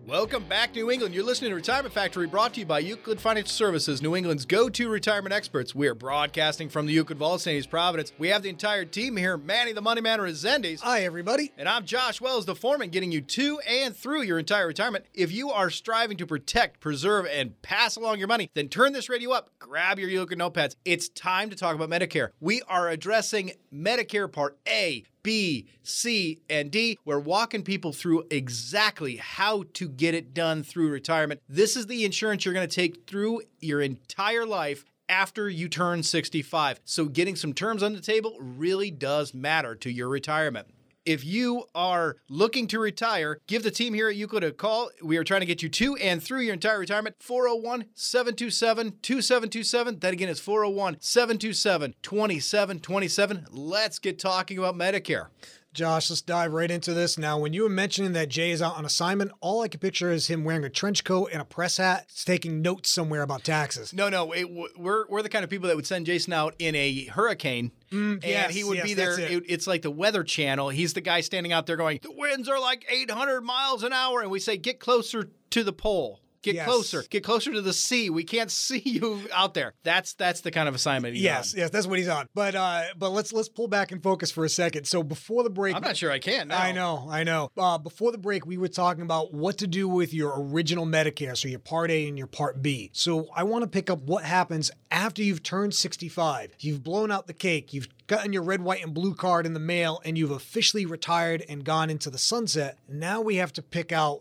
Welcome back, New England. You're listening to Retirement Factory, brought to you by Euclid Financial Services, New England's go-to retirement experts. We are broadcasting from the Euclid Vault State, East Providence. We have the entire team here, Manny the Money Man Resendiz. Hi, everybody. And I'm Josh Wells, the foreman, getting you to and through your entire retirement. If you are striving to protect, preserve, and pass along your money, then turn this radio up, grab your Euclid notepads. It's time to talk about Medicare. We are addressing Medicare Part A, B, C, and D. We're walking people through exactly how to get it done through retirement. This is the insurance you're going to take through your entire life after you turn sixty-five. So getting some terms on the table really does matter to your retirement. If you are looking to retire, give the team here at Euclid a call. We are trying to get you to and through your entire retirement. four oh one, seven two seven, two seven two seven. That again is four oh one, seven two seven, two seven two seven. Let's get talking about Medicare. Josh, let's dive right into this. Now, when you were mentioning that Jay is out on assignment, all I could picture is him wearing a trench coat and a press hat, taking notes somewhere about taxes. No, no, it, we're we're the kind of people that would send Jason out in a hurricane, mm, and yes, he would yes, be there. It. It, it's like the Weather Channel. He's the guy standing out there going, the winds are like eight hundred miles an hour, and we say, get closer to the pole. Get yes. closer. Get closer to the sea. We can't see you out there. That's that's the kind of assignment he's yes, on. Yes, that's what he's on. But uh, but let's let's pull back and focus for a second. So before the break... I'm not sure I can now. I know, I know. Uh, before the break, we were talking about what to do with your original Medicare, so your Part A and your Part B. So I want to pick up what happens after you've turned sixty-five. You've blown out the cake. You've gotten your red, white, and blue card in the mail, and you've officially retired and gone into the sunset. Now we have to pick out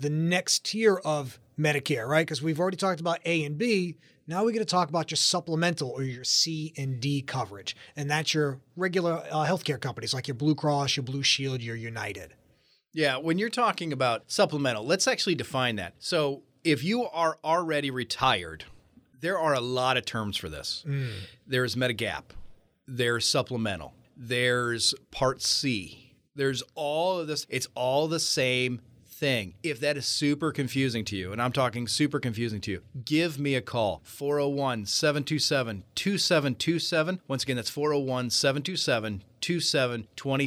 the next tier of Medicare, right? Because we've already talked about A and B. Now we're going to talk about your supplemental or your C and D coverage. And that's your regular uh, healthcare companies like your Blue Cross, your Blue Shield, your United. Yeah. When you're talking about supplemental, let's actually define that. So if you are already retired, there are a lot of terms for this. Mm. There's Medigap. There's supplemental. There's Part C. There's all of this. It's all the same thing. If that is super confusing to you, and I'm talking super confusing to you, give me a call, four oh one, seven two seven, two seven two seven. Once again, that's four oh one, seven two seven, two seven two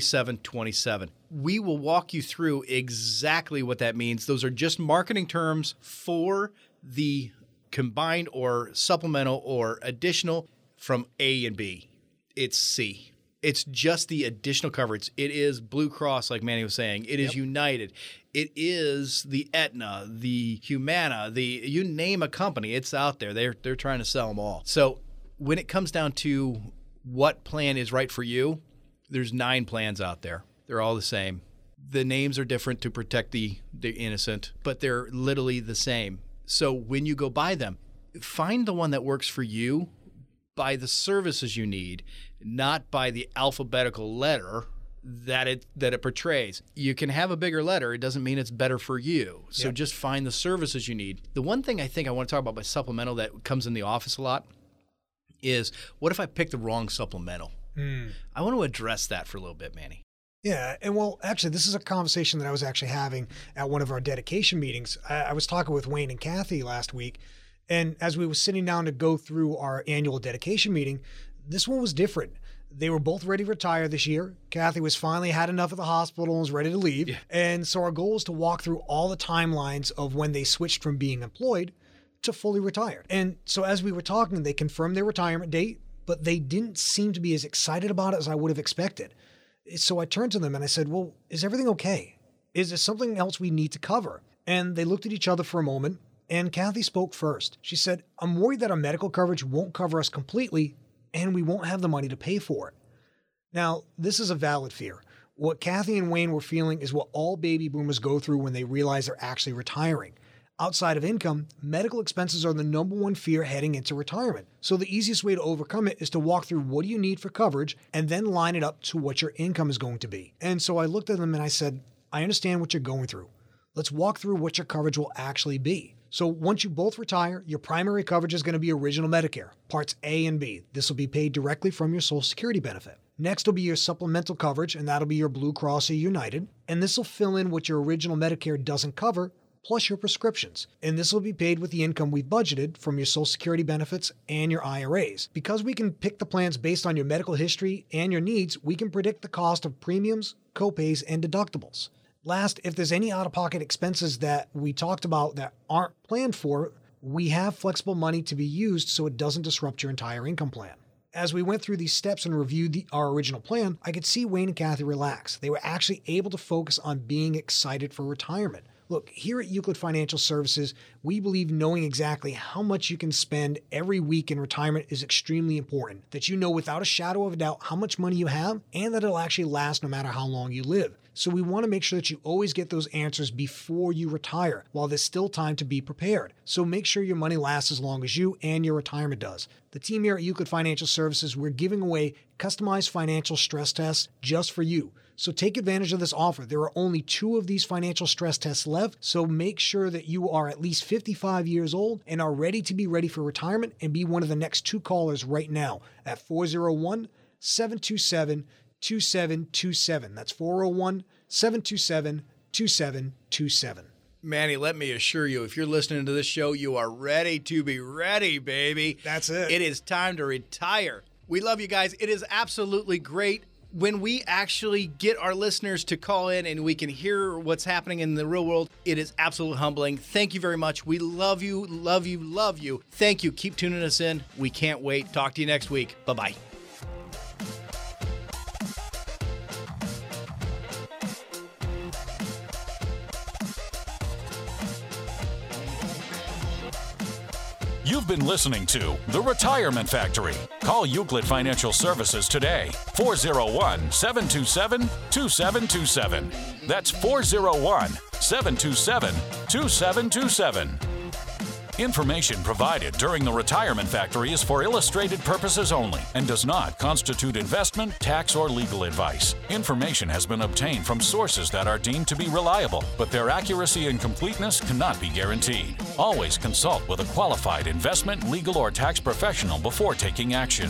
seven. We will walk you through exactly what that means. Those are just marketing terms for the combined or supplemental or additional from A and B. It's C. It's just the additional coverage. It is Blue Cross, like Manny was saying. It yep. is United. It is the Aetna, the Humana, the you name a company, it's out there. They're they're trying to sell them all. So when it comes down to what plan is right for you, there's nine plans out there. They're all the same. The names are different to protect the, the innocent, but they're literally the same. So when you go buy them, find the one that works for you. By the services you need, not by the alphabetical letter that it that it portrays. You can have a bigger letter. It doesn't mean it's better for you. So yep. just find the services you need. The one thing I think I want to talk about by supplemental that comes in the office a lot is, what if I pick the wrong supplemental? Mm. I want to address that for a little bit, Manny. Yeah. And well, actually, this is a conversation that I was actually having at one of our dedication meetings. I, I was talking with Wayne and Kathy last week. And as we were sitting down to go through our annual dedication meeting, this one was different. They were both ready to retire this year. Kathy was finally had enough at the hospital and was ready to leave. Yeah. And so our goal is to walk through all the timelines of when they switched from being employed to fully retired. And so as we were talking, they confirmed their retirement date, but they didn't seem to be as excited about it as I would have expected. So I turned to them and I said, well, is everything okay? Is there something else we need to cover? And they looked at each other for a moment, and Kathy spoke first. She said, I'm worried that our medical coverage won't cover us completely, and we won't have the money to pay for it. Now, this is a valid fear. What Kathy and Wayne were feeling is what all baby boomers go through when they realize they're actually retiring. Outside of income, medical expenses are the number one fear heading into retirement. So the easiest way to overcome it is to walk through what do you need for coverage and then line it up to what your income is going to be. And so I looked at them and I said, I understand what you're going through. Let's walk through what your coverage will actually be. So once you both retire, your primary coverage is going to be original Medicare, parts A and B. This will be paid directly from your Social Security benefit. Next will be your supplemental coverage, and that'll be your Blue Cross or United. And this will fill in what your original Medicare doesn't cover, plus your prescriptions. And this will be paid with the income we've budgeted from your Social Security benefits and your I R As. Because we can pick the plans based on your medical history and your needs, we can predict the cost of premiums, copays, and deductibles. Last, if there's any out-of-pocket expenses that we talked about that aren't planned for, we have flexible money to be used so it doesn't disrupt your entire income plan. As we went through these steps and reviewed the, our original plan, I could see Wayne and Kathy relax. They were actually able to focus on being excited for retirement. Look, here at Euclid Financial Services, we believe knowing exactly how much you can spend every week in retirement is extremely important, that you know without a shadow of a doubt how much money you have and that it'll actually last no matter how long you live. So we want to make sure that you always get those answers before you retire, while there's still time to be prepared. So make sure your money lasts as long as you and your retirement does. The team here at Euclid Financial Services, we're giving away customized financial stress tests just for you. So take advantage of this offer. There are only two of these financial stress tests left, so make sure that you are at least fifty-five years old and are ready to be ready for retirement and be one of the next two callers right now at four oh one, seven two seven, two seven two seven. That's four oh one, seven two seven, two seven two seven. Manny, let me assure you, if you're listening to this show, you are ready to be ready, baby. That's it. It is time to retire. We love you guys. It is absolutely great when we actually get our listeners to call in and we can hear what's happening in the real world. It is absolutely humbling. Thank you very much. We love you, love you, love you. Thank you. Keep tuning us in. We can't wait. Talk to you next week. Bye-bye. You've been listening to The Retirement Factory. Call Euclid Financial Services today, four oh one, seven two seven, two seven two seven. That's four oh one, seven two seven, two seven two seven. Information provided during The Retirement Factory is for illustrated purposes only and does not constitute investment, tax, or legal advice. Information has been obtained from sources that are deemed to be reliable, but their accuracy and completeness cannot be guaranteed. Always consult with a qualified investment, legal, or tax professional before taking action.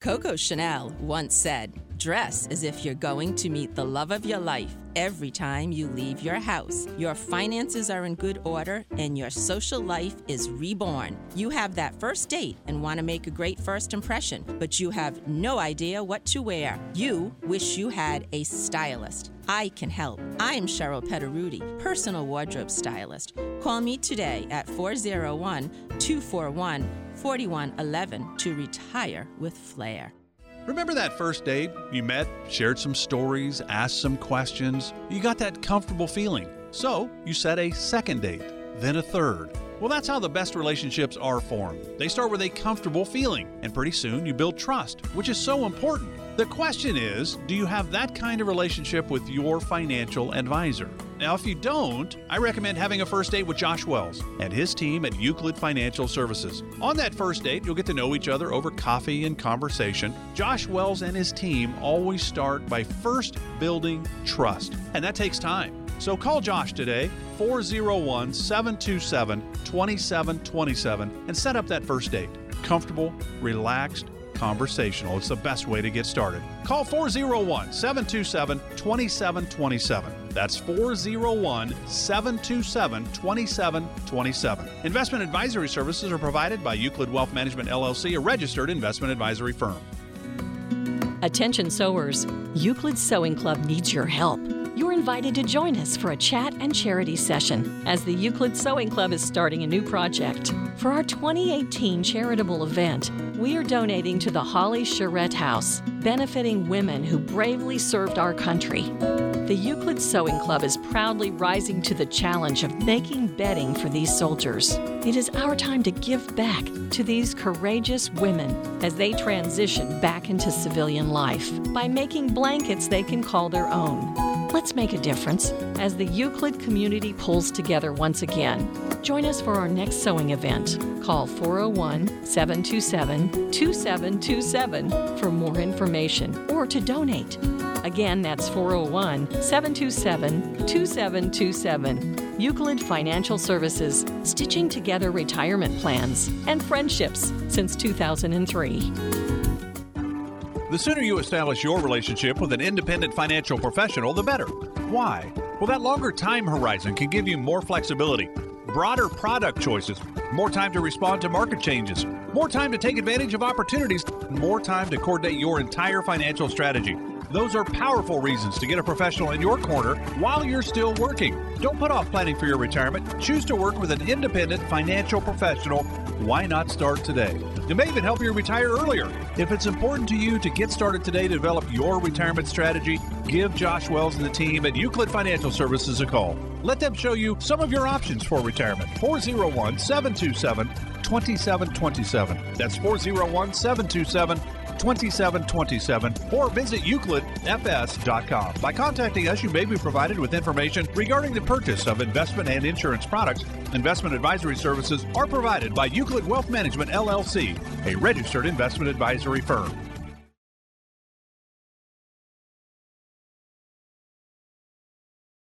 Coco Chanel once said, "Dress as if you're going to meet the love of your life every time you leave your house. Your finances are in good order and your social life is reborn. You have that first date and want to make a great first impression, but you have no idea what to wear. You wish you had a stylist. I can help. I'm Cheryl Petteruti, personal wardrobe stylist. Call me today at four oh one, two four one, four one one one to retire with flair." Remember that first date? You met, shared some stories, asked some questions. You got that comfortable feeling. So you set a second date, then a third. Well, that's how the best relationships are formed. They start with a comfortable feeling, and pretty soon you build trust, which is so important. The question is, do you have that kind of relationship with your financial advisor? Now, if you don't, I recommend having a first date with Josh Wells and his team at Euclid Financial Services. On that first date, you'll get to know each other over coffee and conversation. Josh Wells and his team always start by first building trust, and that takes time. So call Josh today, four oh one, seven two seven, two seven two seven, and set up that first date. comfortable, relaxed, conversational. It's the best way to get started. Call four oh one, seven two seven, two seven two seven. That's four oh one, seven two seven, two seven two seven. Investment advisory services are provided by Euclid Wealth Management, L L C, a registered investment advisory firm. Attention sewers, Euclid Sewing Club needs your help. You're invited to join us for a chat and charity session as the Euclid Sewing Club is starting a new project. For our twenty eighteen charitable event, we are donating to the Holly Charette House, benefiting women who bravely served our country. The Euclid Sewing Club is proudly rising to the challenge of making bedding for these soldiers. It is our time to give back to these courageous women as they transition back into civilian life by making blankets they can call their own. Let's make a difference as the Euclid community pulls together once again. Join us for our next sewing event. Call four oh one, seven two seven, two seven two seven for more information or to donate. Again, that's four oh one, seven two seven, two seven two seven. Euclid Financial Services, stitching together retirement plans and friendships since two thousand three. The sooner you establish your relationship with an independent financial professional, the better. Why? Well, that longer time horizon can give you more flexibility, broader product choices, more time to respond to market changes, more time to take advantage of opportunities, and more time to coordinate your entire financial strategy. Those are powerful reasons to get a professional in your corner while you're still working. Don't put off planning for your retirement. Choose to work with an independent financial professional. Why not start today? It may even help you retire earlier. If it's important to you to get started today to develop your retirement strategy, give Josh Wells and the team at Euclid Financial Services a call. Let them show you some of your options for retirement. four oh one, seven two seven, two seven two seven. That's four oh one, seven two seven, two seven two seven. Or visit Euclid F S dot com. By contacting us, you may be provided with information regarding the purchase of investment and insurance products. Investment advisory services are provided by Euclid Wealth Management, L L C, a registered investment advisory firm.